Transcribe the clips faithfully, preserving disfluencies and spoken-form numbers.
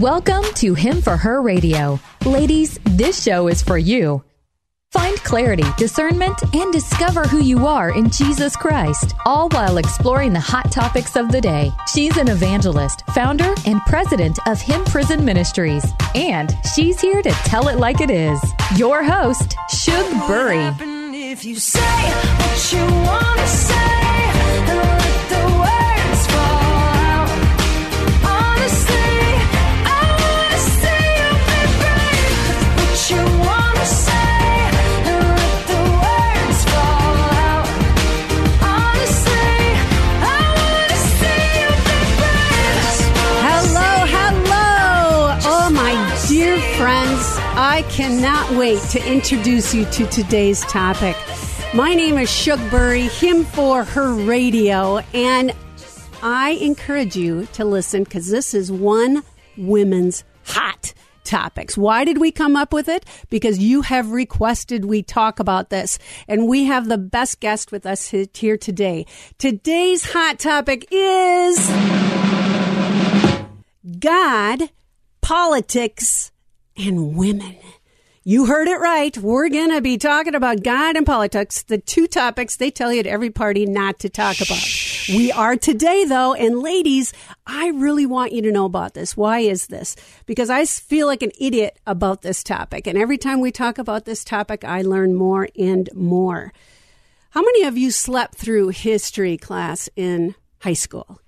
Welcome to Hymn for Her Radio. Ladies, this show is for you. Find clarity, discernment, and discover who you are in Jesus Christ, all while exploring the hot topics of the day. She's an evangelist, founder, and president of Hymn Prison Ministries, and she's here to tell it like it is. Your host, Shug Burry. What would happen if you say what you want to say and let the words fall out? Honestly, I want to see you be brave. What you want to say. I cannot wait to introduce you to today's topic. My name is Shug Burry, Hymn for Her Radio, and I encourage you to listen because this is one women's hot topics. Why did we come up with it? Because you have requested we talk about this, and we have the best guest with us here today. Today's hot topic is God, politics, and women. You heard it right. We're going to be talking about God and politics, the two topics they tell you at every party not to talk about. We are today, though, and ladies, I really want you to know about this. Why is this? Because I feel like an idiot about this topic, and every time we talk about this topic, I learn more and more. How many of you slept through history class in high school?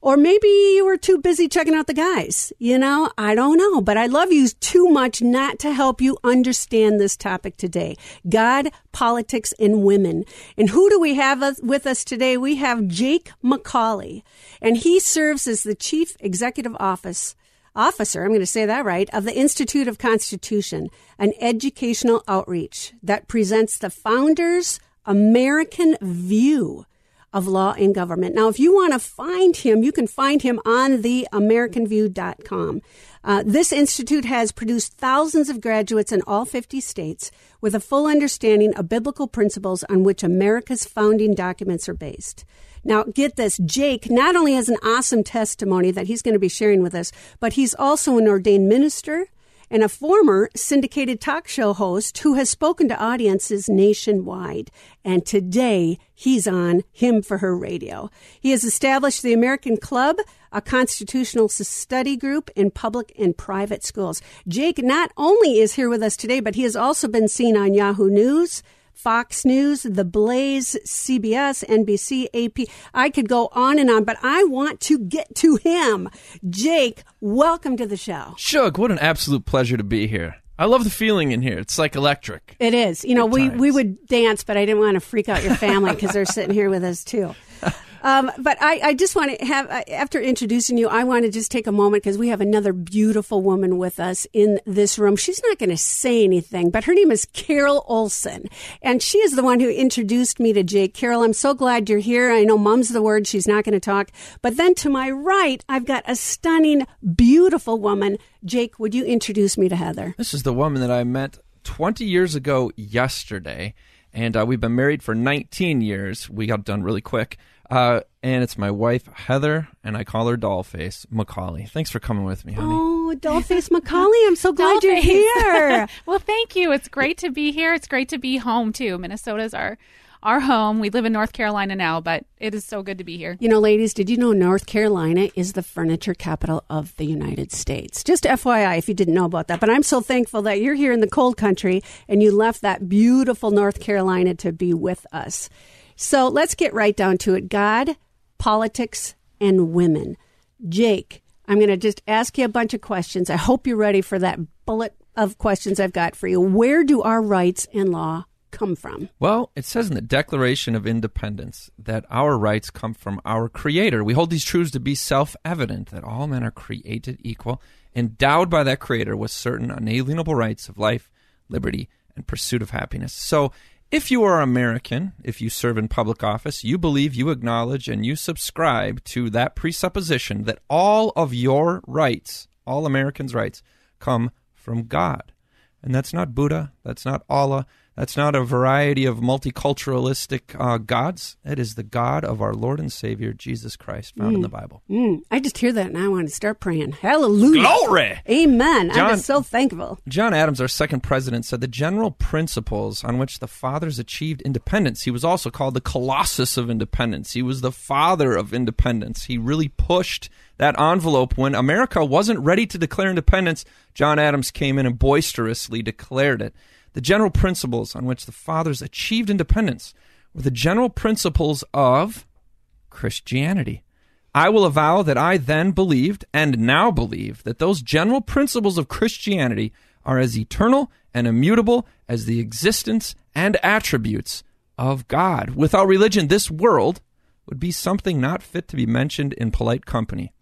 Or maybe you were too busy checking out the guys. You know, I don't know. But I love you too much not to help you understand this topic today. God, politics, and women. And who do we have with us today? We have Jake McCauley. And he serves as the Chief Executive Office Officer, I'm going to say that right, of the Institute of Constitution, an educational outreach that presents the founders' American view of law and government. Now, if you want to find him, you can find him on the american view dot com. Uh, this institute has produced thousands of graduates in all fifty states with a full understanding of biblical principles on which America's founding documents are based. Now, get this, Jake not only has an awesome testimony that he's going to be sharing with us, but he's also an ordained minister and a former syndicated talk show host who has spoken to audiences nationwide. And today, he's on Hymn for Her Radio. He has established the American Club, a constitutional study group in public and private schools. Jake not only is here with us today, but he has also been seen on Yahoo News, Fox News, The Blaze, C B S, N B C, A P. I could go on and on, but I want to get to him. Jake, welcome to the show. Shug, what an absolute pleasure to be here. I love the feeling in here. It's like electric. It is. You know, we, we would dance, but I didn't want to freak out your family because they're sitting here with us too. Um, but I, I just want to have, after introducing you, I want to just take a moment because we have another beautiful woman with us in this room. She's not going to say anything, but her name is Carol Olson. And she is the one who introduced me to Jake. Carol, I'm so glad you're here. I know mom's the word. She's not going to talk. But then to my right, I've got a stunning, beautiful woman. Jake, would you introduce me to Heather? This is the woman that I met twenty years ago yesterday. And uh, we've been married for nineteen years. We got done really quick. Uh, and it's my wife, Heather, and I call her Dollface McCauley. Thanks for coming with me, honey. Oh, Dollface McCauley, I'm so glad you're here. Well, thank you. It's great to be here. It's great to be home, too. Minnesota's our, our home. We live in North Carolina now, but it is so good to be here. You know, ladies, did you know North Carolina is the furniture capital of the United States? Just F Y I if you didn't know about that. But I'm so thankful that you're here in the cold country and you left that beautiful North Carolina to be with us. So let's get right down to it. God, politics, and women. Jake, I'm going to just ask you a bunch of questions. I hope you're ready for that bullet of questions I've got for you. Where do our rights and law come from? Well, it says in the Declaration of Independence that our rights come from our Creator. We hold these truths to be self-evident, that all men are created equal, endowed by that Creator with certain unalienable rights of life, liberty, and pursuit of happiness. So, if you are American, if you serve in public office, you believe, you acknowledge, and you subscribe to that presupposition that all of your rights, all Americans' rights, come from God. And that's not Buddha, that's not Allah, That's not a variety of multiculturalistic uh, gods. It is the God of our Lord and Savior, Jesus Christ, found mm. in the Bible. Mm. I just hear that and I want to start praying. Hallelujah. Glory. Amen. John, I'm just so thankful. John Adams, our second president, said the general principles on which the fathers achieved independence. He was also called the Colossus of Independence. He was the father of independence. He really pushed that envelope. When America wasn't ready to declare independence, John Adams came in and boisterously declared it. The general principles on which the fathers achieved independence were the general principles of Christianity. I will avow that I then believed and now believe that those general principles of Christianity are as eternal and immutable as the existence and attributes of God. Without religion, this world would be something not fit to be mentioned in polite company.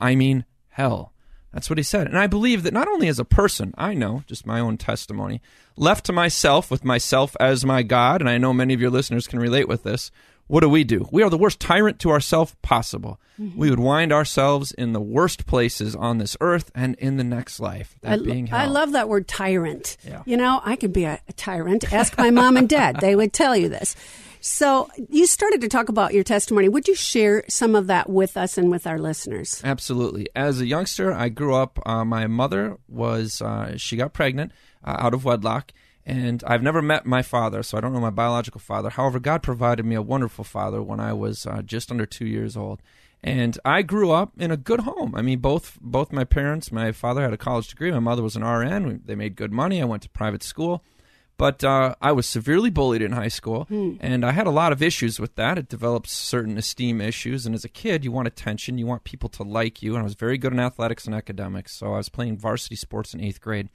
I mean, hell. That's what he said. And I believe that not only as a person, I know, just my own testimony, left to myself with myself as my God, and I know many of your listeners can relate with this, what do we do? We are the worst tyrant to ourselves possible. Mm-hmm. We would wind ourselves in the worst places on this earth and in the next life, that I, being hell. I love that word tyrant. Yeah. You know, I could be a, a tyrant. Ask my mom and dad. They would tell you this. So you started to talk about your testimony. Would you share some of that with us and with our listeners? Absolutely. As a youngster, I grew up, uh, my mother was, uh, she got pregnant uh, out of wedlock, and I've never met my father, so I don't know my biological father. However, God provided me a wonderful father when I was uh, just under two years old. And I grew up in a good home. I mean, both both my parents, my father had a college degree, my mother was an R N, we, they made good money, I went to private school. But uh, I was severely bullied in high school, mm. and I had a lot of issues with that. It develops certain esteem issues, and as a kid, you want attention. You want people to like you, and I was very good in athletics and academics, so I was playing varsity sports in eighth grade.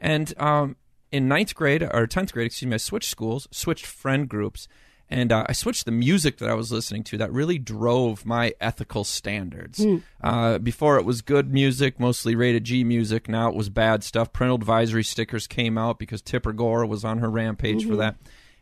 And um, in ninth grade, or tenth grade, excuse me, I switched schools, switched friend groups, and uh, I switched the music that I was listening to that really drove my ethical standards. Mm. Uh, before it was good music, mostly rated G music. Now it was bad stuff. Parental advisory stickers came out because Tipper Gore was on her rampage mm-hmm. for that.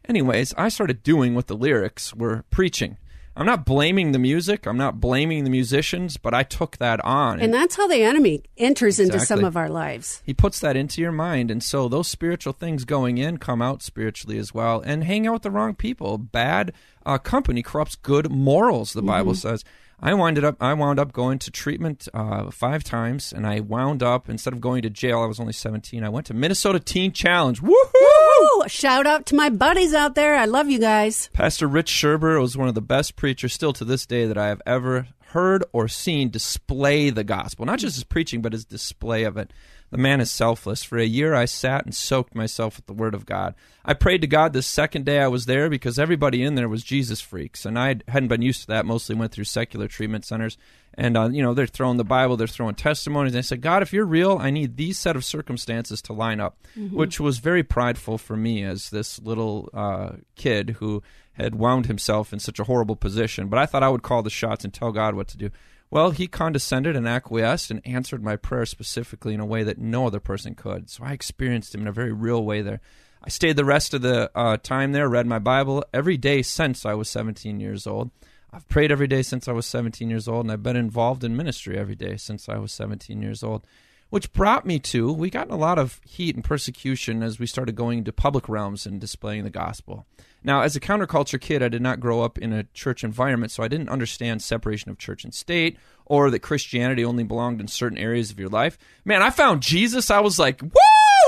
Anyways, I started doing what the lyrics were preaching. I'm not blaming the music. I'm not blaming the musicians, but I took that on. And, and that's how the enemy enters exactly. into some of our lives. He puts that into your mind. And so those spiritual things going in come out spiritually as well. And hang out with the wrong people. Bad uh, company corrupts good morals, the mm-hmm. Bible says. I wound up I wound up going to treatment uh, five times, and I wound up, instead of going to jail, I was only seventeen, I went to Minnesota Teen Challenge. Woo-hoo! Woo! Shout out to my buddies out there. I love you guys. Pastor Rich Scherber was one of the best preachers still to this day that I have ever heard or seen display the gospel. Not just his preaching, but his display of it. The man is selfless. For a year, I sat and soaked myself with the Word of God. I prayed to God the second day I was there because everybody in there was Jesus freaks, and I hadn't been used to that. Mostly went through secular treatment centers, and uh, you know they're throwing the Bible, they're throwing testimonies. And I said, God, if you're real, I need these set of circumstances to line up, mm-hmm. which was very prideful for me as this little uh, kid who had wound himself in such a horrible position. But I thought I would call the shots and tell God what to do. Well, he condescended and acquiesced and answered my prayer specifically in a way that no other person could. So I experienced him in a very real way there. I stayed the rest of the uh, time there, read my Bible every day since I was seventeen years old. I've prayed every day since I was seventeen years old, and I've been involved in ministry every day since I was seventeen years old, which brought me to, we got in a lot of heat and persecution as we started going into public realms and displaying the gospel. Now, as a counterculture kid, I did not grow up in a church environment, so I didn't understand separation of church and state or that Christianity only belonged in certain areas of your life. Man, I found Jesus. I was like, woo!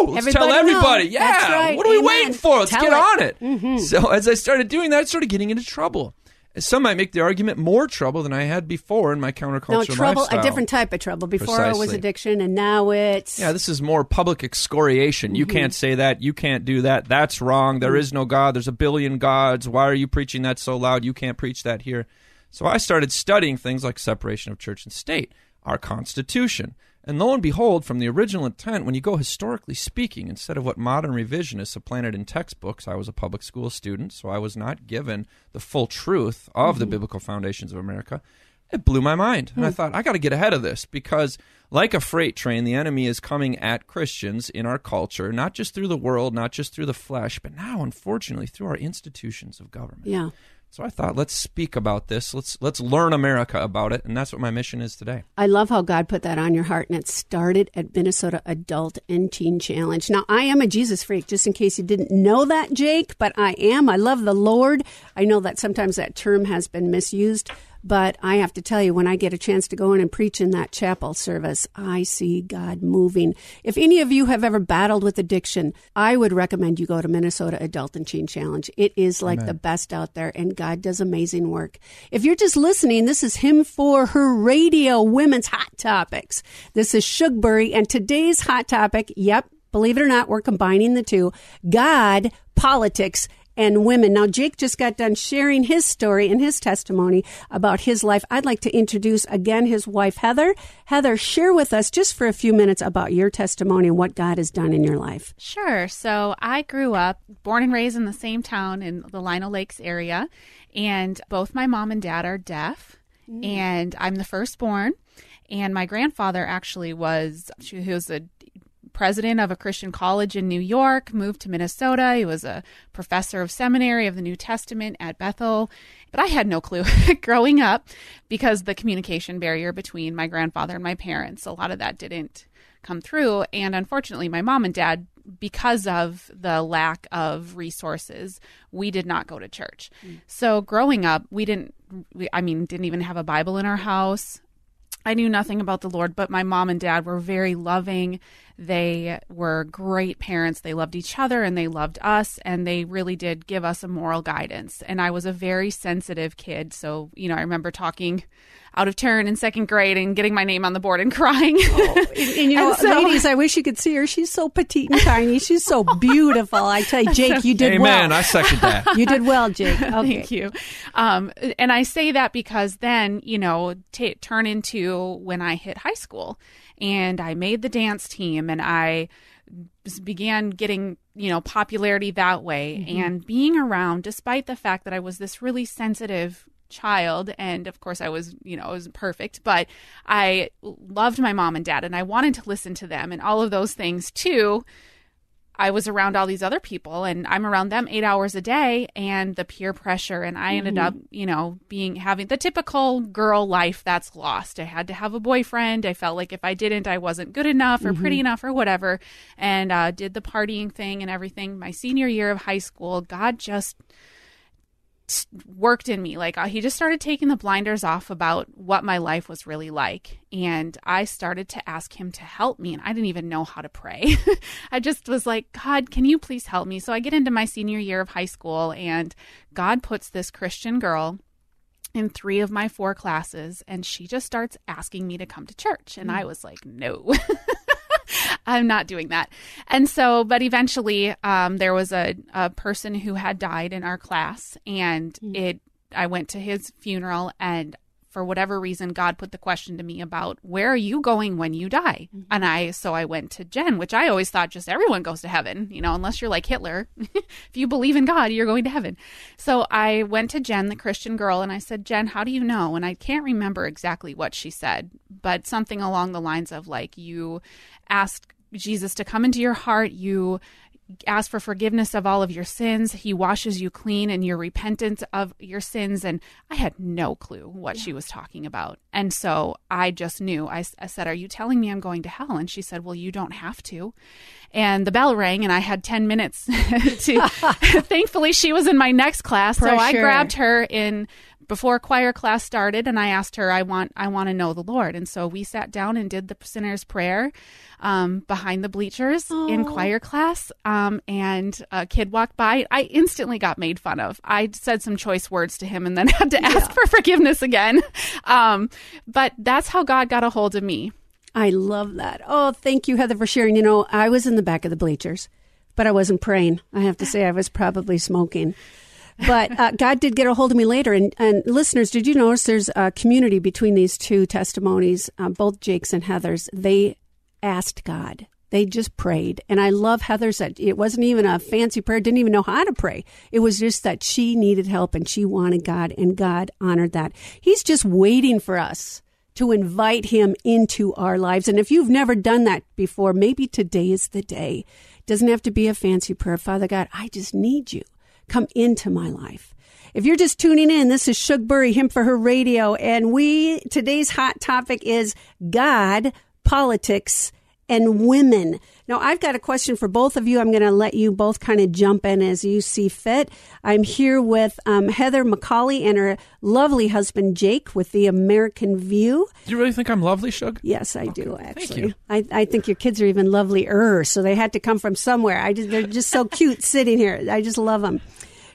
Let's everybody tell everybody. Knows. Yeah, right. What are we Amen. Waiting for? Let's tell get it. On it. Mm-hmm. So as I started doing that, I started getting into trouble. Some might make the argument more trouble than I had before in my counterculture no, trouble, lifestyle. A different type of trouble. Before Precisely. It was addiction, and now it's... Yeah, this is more public excoriation. Mm-hmm. You can't say that. You can't do that. That's wrong. There mm-hmm. is no God. There's a billion gods. Why are you preaching that so loud? You can't preach that here. So I started studying things like separation of church and state, our Constitution. And lo and behold, from the original intent, when you go historically speaking, instead of what modern revisionists have planted in textbooks, I was a public school student, so I was not given the full truth of mm-hmm. the biblical foundations of America. It blew my mind. And mm-hmm. I thought, I got to get ahead of this because, like a freight train, the enemy is coming at Christians in our culture, not just through the world, not just through the flesh, but now, unfortunately, through our institutions of government. Yeah. So I thought, let's speak about this. Let's let's learn America about it. And that's what my mission is today. I love how God put that on your heart. And it started at Minnesota Adult and Teen Challenge. Now, I am a Jesus freak, just in case you didn't know that, Jake. But I am. I love the Lord. I know that sometimes that term has been misused. But I have to tell you, when I get a chance to go in and preach in that chapel service, I see God moving. If any of you have ever battled with addiction, I would recommend you go to Minnesota Adult and Teen Challenge. It is like Amen. The best out there, and God does amazing work. If you're just listening, this is Hymn for Her Radio, Women's Hot Topics. This is Shug Burry, and today's hot topic, yep, believe it or not, we're combining the two, God, politics, and women. Now, Jake just got done sharing his story and his testimony about his life. I'd like to introduce again his wife, Heather. Heather, share with us just for a few minutes about your testimony and what God has done in your life. Sure. So I grew up, born and raised in the same town in the Lino Lakes area, and both my mom and dad are deaf, mm. and I'm the firstborn, and my grandfather actually was, he was a president of a Christian college in New York, moved to Minnesota. He was a professor of seminary of the New Testament at Bethel. But I had no clue growing up because the communication barrier between my grandfather and my parents, a lot of that didn't come through. And unfortunately, my mom and dad, because of the lack of resources, we did not go to church. Mm. So growing up, we didn't, we, I mean, didn't even have a Bible in our house. I knew nothing about the Lord, but my mom and dad were very loving. They were great parents. They loved each other and they loved us, and they really did give us a moral guidance. And I was a very sensitive kid. So, you know, I remember talking out of turn in second grade and getting my name on the board and crying. Oh, and, and you know, and so, ladies, I wish you could see her. She's so petite and tiny. She's so beautiful. I tell you, Jake, you did Amen. Well. Amen. I second that. You did well, Jake. Okay. Thank you. Um, and I say that because then, you know, t- turn into when I hit high school and I made the dance team and I began getting, you know, popularity that way mm-hmm. and being around, despite the fact that I was this really sensitive child, and of course I was, you know, I wasn't perfect, but I loved my mom and dad and I wanted to listen to them and all of those things too. I was around all these other people and I'm around them eight hours a day and the peer pressure, and I mm-hmm. ended up, you know, being having the typical girl life that's lost. I had to have a boyfriend. I felt like if I didn't, I wasn't good enough or mm-hmm. pretty enough or whatever, and uh, did the partying thing and everything. My senior year of high school, God just worked in me. Like he just started taking the blinders off about what my life was really like. And I started to ask him to help me. And I didn't even know how to pray. I just was like, God, can you please help me? So I get into my senior year of high school, and God puts this Christian girl in three of my four classes. And she just starts asking me to come to church. And I was like, no, I'm not doing that. And so, but eventually um, there was a, a person who had died in our class, and mm-hmm. it, I went to his funeral, and for whatever reason, God put the question to me about, where are you going when you die? Mm-hmm. And I, so I went to Jen, which I always thought just everyone goes to heaven, you know, unless you're like Hitler, if you believe in God, you're going to heaven. So I went to Jen, the Christian girl, and I said, Jen, how do you know? And I can't remember exactly what she said, but something along the lines of like, you asked Jesus to come into your heart. You ask for forgiveness of all of your sins. He washes you clean and you're repentant of your sins. And I had no clue what yeah. she was talking about. And so I just knew. I, I said, are you telling me I'm going to hell? And she said, well, you don't have to. And the bell rang and I had ten minutes to, thankfully she was in my next class. For so sure. I grabbed her in before choir class started, and I asked her, I want I want to know the Lord. And so we sat down and did the sinner's prayer um, behind the bleachers Aww. In choir class. Um, and a kid walked by. I instantly got made fun of. I said some choice words to him and then had to ask yeah. for forgiveness again. Um, but that's how God got a hold of me. I love that. Oh, thank you, Heather, for sharing. You know, I was in the back of the bleachers, but I wasn't praying. I have to say I was probably smoking. But uh, God did get a hold of me later. And, and listeners, did you notice there's a community between these two testimonies, uh, both Jake's and Heather's? They asked God. They just prayed. And I love Heather's that it wasn't even a fancy prayer, didn't even know how to pray. It was just that she needed help and she wanted God, and God honored that. He's just waiting for us to invite him into our lives. And if you've never done that before, maybe today is the day. It doesn't have to be a fancy prayer. Father God, I just need you. Come into my life. If you're just tuning in, this is Shug Burry, Hymn for Her Radio, and we today's hot topic is God, politics, and women. Now, I've got a question for both of you. I'm going to let you both kind of jump in as you see fit. I'm here with um, Heather McCauley and her lovely husband, Jake, with The American View. Do you really think I'm lovely, Shug? Yes, I okay. do, actually. I, I think your kids are even lovelier, so they had to come from somewhere. I just, they're just so cute sitting here. I just love them.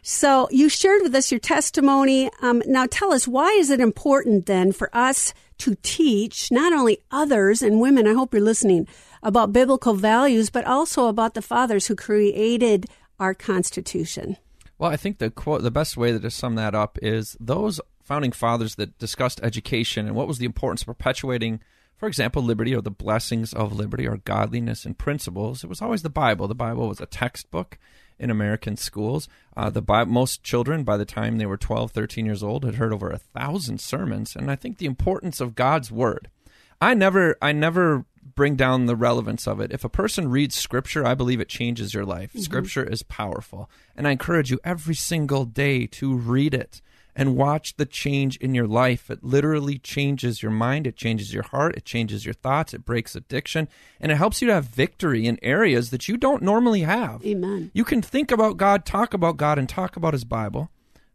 So you shared with us your testimony. Um, now, tell us, why is it important, then, for us to teach not only others and women, I hope you're listening, about biblical values, but also about the fathers who created our Constitution? Well, I think the quote, the best way to sum that up is those founding fathers that discussed education and what was the importance of perpetuating, for example, liberty or the blessings of liberty or godliness and principles. It was always the Bible. The Bible was a textbook in American schools. Uh, the Bi- most children, by the time they were twelve, thirteen years old, had heard over a thousand sermons. And I think the importance of God's Word. I never, I never bring down the relevance of it. If a person reads Scripture, I believe it changes your life. Mm-hmm. Scripture is powerful. And I encourage you every single day to read it and watch the change in your life. It literally changes your mind. It changes your heart. It changes your thoughts. It breaks addiction. And it helps you to have victory in areas that you don't normally have. Amen. You can think about God, talk about God, and talk about His Bible,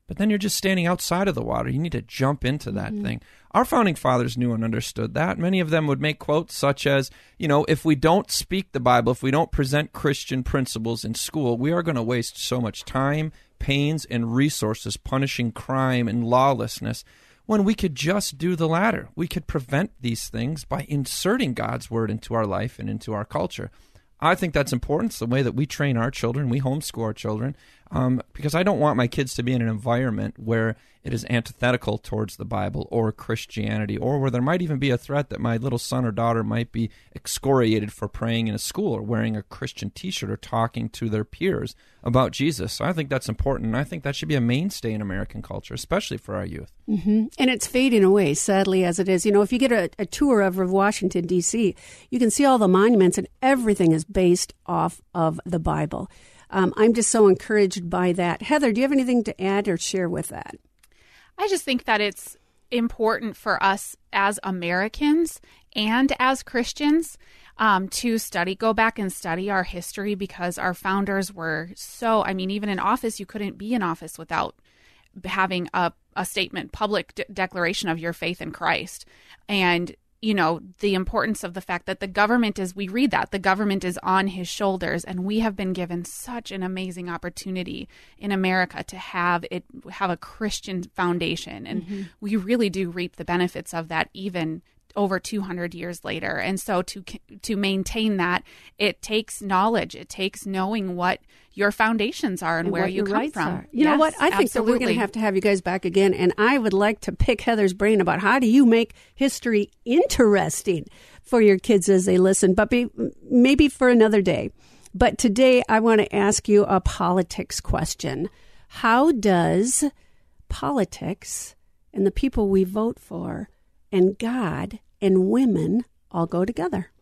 but then you're just standing outside of the water. You need to jump into that mm-hmm. thing. Our founding fathers knew and understood that. Many of them would make quotes such as, you know, if we don't speak the Bible, if we don't present Christian principles in school, we are going to waste so much time, pains, and resources punishing crime and lawlessness, when we could just do the latter. We could prevent these things by inserting God's Word into our life and into our culture. I think that's important. It's the way that we train our children, we homeschool our children, um, because I don't want my kids to be in an environment where it is antithetical towards the Bible or Christianity, or where there might even be a threat that my little son or daughter might be excoriated for praying in a school or wearing a Christian t-shirt or talking to their peers about Jesus. So I think that's important, and I think that should be a mainstay in American culture, especially for our youth. Mm-hmm. And it's fading away, sadly, as it is. You know, if you get a, a tour of Washington, D C, you can see all the monuments, and everything is based off of the Bible. Um, I'm just so encouraged by that. Heather, do you have anything to add or share with that? I just think that it's important for us as Americans and as Christians um, to study, go back and study our history, because our founders were so, I mean, even in office, you couldn't be in office without having a, a statement, public de- declaration of your faith in Christ. And you know, the importance of the fact that the government is, we read that, the government is on His shoulders, and we have been given such an amazing opportunity in America to have it, have a Christian foundation. And mm-hmm. we really do reap the benefits of that even over two hundred years later. And so to, to maintain that, it takes knowledge. It takes knowing what your foundations are and, and where you come from. Are. You yes, know what? I think absolutely. that we're going to have to have you guys back again. And I would like to pick Heather's brain about how do you make history interesting for your kids as they listen, but be, maybe for another day. But today I want to ask you a politics question. How does politics and the people we vote for and God and women all go together?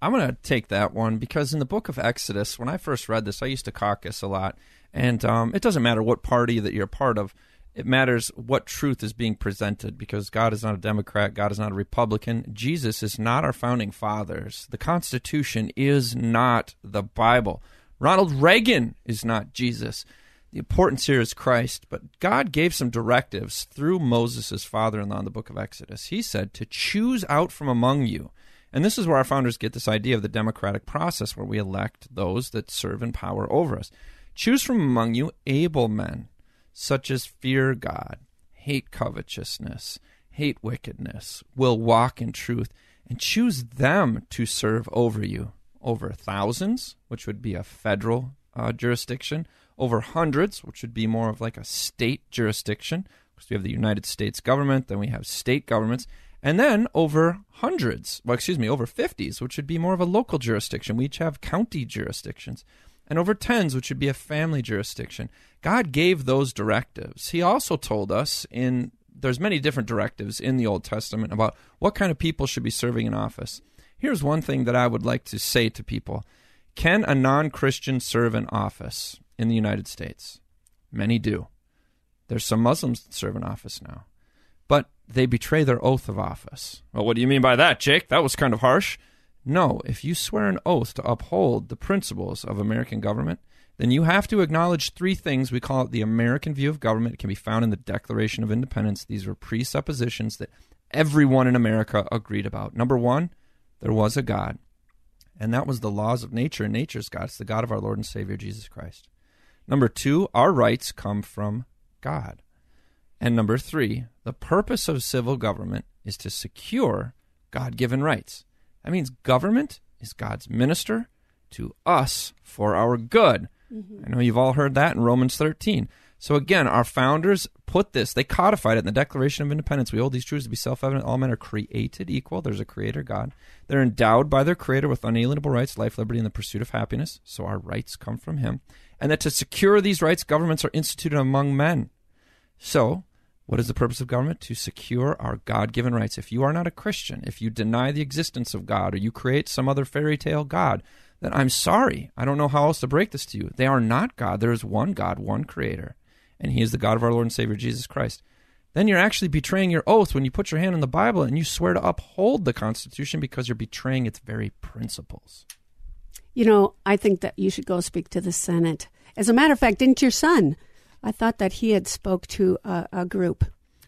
I'm going to take that one, because in the book of Exodus, when I first read this, I used to caucus a lot. And um, it doesn't matter what party that you're a part of. It matters what truth is being presented, because God is not a Democrat. God is not a Republican. Jesus is not our founding fathers. The Constitution is not the Bible. Ronald Reagan is not Jesus. The importance here is Christ, but God gave some directives through Moses' father-in-law in the book of Exodus. He said to choose out from among you. And this is where our founders get this idea of the democratic process, where we elect those that serve in power over us. Choose from among you able men, such as fear God, hate covetousness, hate wickedness, will walk in truth, and choose them to serve over you, over thousands, which would be a federal uh, jurisdiction, over hundreds, which would be more of like a state jurisdiction, because we have the United States government, then we have state governments, and then over hundreds, well, excuse me, over fifties, which would be more of a local jurisdiction. We each have county jurisdictions, and over tens, which would be a family jurisdiction. God gave those directives. He also told us in, there's many different directives in the Old Testament about what kind of people should be serving in office. Here's one thing that I would like to say to people. Can a non-Christian serve in office in the United States? Many do. There's some Muslims that serve in office now. But they betray their oath of office. Well, what do you mean by that, Jake? That was kind of harsh. No, if you swear an oath to uphold the principles of American government, then you have to acknowledge three things. We call it the American view of government. It can be found in the Declaration of Independence. These were presuppositions that everyone in America agreed about. Number one, there was a God, and that was the laws of nature, and nature's God. It's the God of our Lord and Savior, Jesus Christ. Number two, our rights come from God. And number three, the purpose of civil government is to secure God-given rights. That means government is God's minister to us for our good. Mm-hmm. I know you've all heard that in Romans thirteen. So again, our founders put this, they codified it in the Declaration of Independence. We hold these truths to be self-evident. All men are created equal. There's a creator, God. They're endowed by their creator with unalienable rights, life, liberty, and the pursuit of happiness. So our rights come from him. And that to secure these rights, governments are instituted among men. So what is the purpose of government? To secure our God-given rights. If you are not a Christian, if you deny the existence of God, or you create some other fairy tale God, then I'm sorry. I don't know how else to break this to you. They are not God. There is one God, one creator, and he is the God of our Lord and Savior, Jesus Christ. Then you're actually betraying your oath when you put your hand on the Bible and you swear to uphold the Constitution, because you're betraying its very principles. You know, I think that you should go speak to the Senate. As a matter of fact, didn't your son? I thought that he had spoke to a, a group.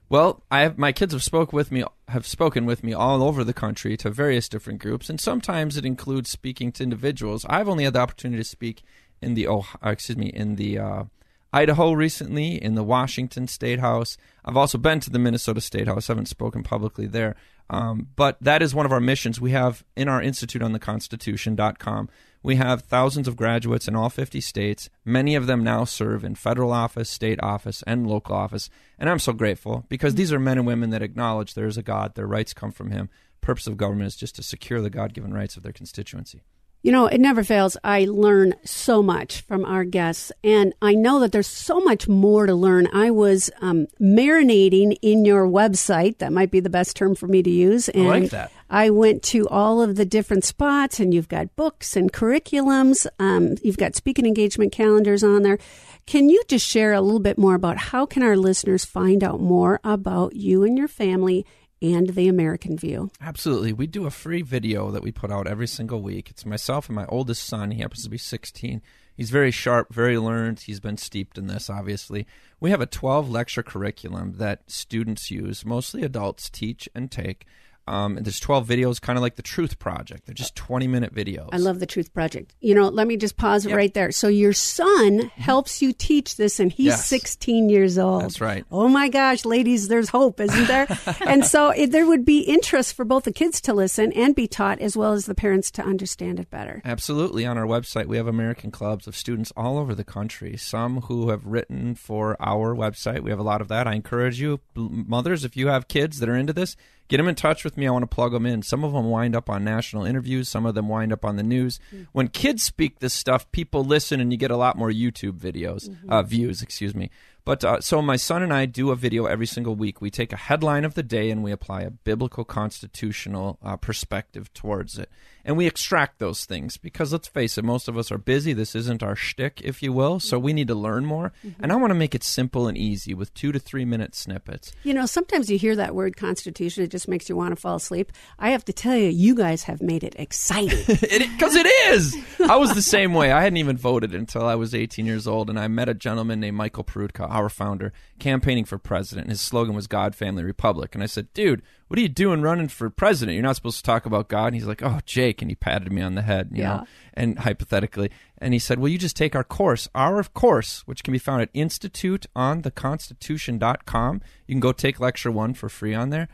Well, I have, my kids have spoke with me, have spoken with me all over the country to various different groups, and sometimes it includes speaking to individuals. I've only had the opportunity to speak in the oh, excuse me, in the uh, Idaho recently, in the Washington State House. I've also been to the Minnesota State House. I haven't spoken publicly there, um, but that is one of our missions. We have in our institute on the constitution dot com. We have thousands of graduates in all fifty states. Many of them now serve in federal office, state office, and local office. And I'm so grateful, because these are men and women that acknowledge there is a God, their rights come from him. Purpose of government is just to secure the God-given rights of their constituency. You know, it never fails. I learn so much from our guests, and I know that there's so much more to learn. I was um, marinating in your website. That might be the best term for me to use. And I like that. I went to all of the different spots, and you've got books and curriculums. Um, you've got speaking engagement calendars on there. Can you just share a little bit more about how can our listeners find out more about you and your family and the American View? Absolutely. We do a free video that we put out every single week. It's myself and my oldest son. He happens to be sixteen. He's very sharp, very learned. He's been steeped in this, obviously. We have a twelve lecture curriculum that students use, mostly adults teach and take. Um, and there's twelve videos, kind of like the Truth Project. They're just twenty-minute videos. I love the Truth Project. You know, let me just pause yep. right there. So your son helps you teach this, and he's yes. sixteen years old. That's right. Oh, my gosh, ladies, there's hope, isn't there? And so it, there would be interest for both the kids to listen and be taught, as well as the parents to understand it better. Absolutely. On our website, we have American Clubs of students all over the country, some who have written for our website. We have a lot of that. I encourage you, mothers, if you have kids that are into this, get them in touch with me. I want to plug them in. Some of them wind up on national interviews. Some of them wind up on the news. Mm-hmm. When kids speak this stuff, people listen, and you get a lot more YouTube videos, mm-hmm. uh, views, excuse me. But uh, so my son and I do a video every single week. We take a headline of the day, and we apply a biblical constitutional uh, perspective towards it. And we extract those things because, let's face it, most of us are busy. This isn't our shtick, if you will, so we need to learn more. Mm-hmm. And I want to make it simple and easy with two to three-minute snippets. You know, sometimes you hear that word constitution. It just makes you want to fall asleep. I have to tell you, you guys have made it exciting. Because it, it is. I was the same way. I hadn't even voted until I was eighteen years old, and I met a gentleman named Michael Peroutka, our founder, campaigning for president, and his slogan was God, Family, Republic. And I said, dude, what are you doing running for president? You're not supposed to talk about God. And he's like, oh, Jake. And he patted me on the head, you yeah. know, and hypothetically. And he said, well, you just take our course, our course, which can be found at institute on the constitution dot com. You can go take lecture one for free on there.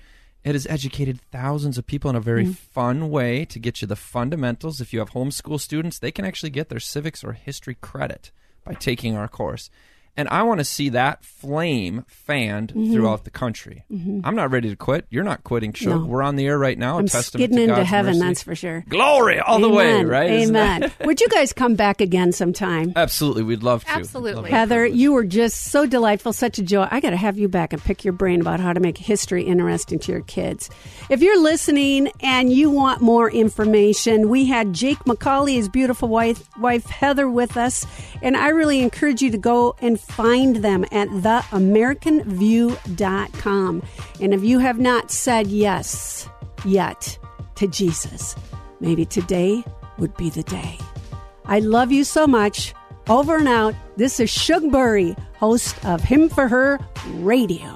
It has educated thousands of people in a very mm-hmm. fun way to get you the fundamentals. If you have homeschool students, they can actually get their civics or history credit by taking our course. And I want to see that flame fanned mm-hmm. throughout the country. Mm-hmm. I'm not ready to quit. You're not quitting, Shug. No. We're on the air right now. I'm skidding into heaven, mercy. That's for sure. Glory all Amen. The way, right? Amen. Would you guys come back again sometime? Absolutely. We'd love to. Absolutely. Love Heather, you were just so delightful, such a joy. I got to have you back and pick your brain about how to make history interesting to your kids. If you're listening and you want more information, we had Jake McCauley, his beautiful wife, wife Heather, with us. And I really encourage you to go and find them at the american view dot com. And if you have not said yes yet to Jesus, maybe today would be the day. I love you so much. Over and out. This is Shug Burry, host of Hymn for Her Radio.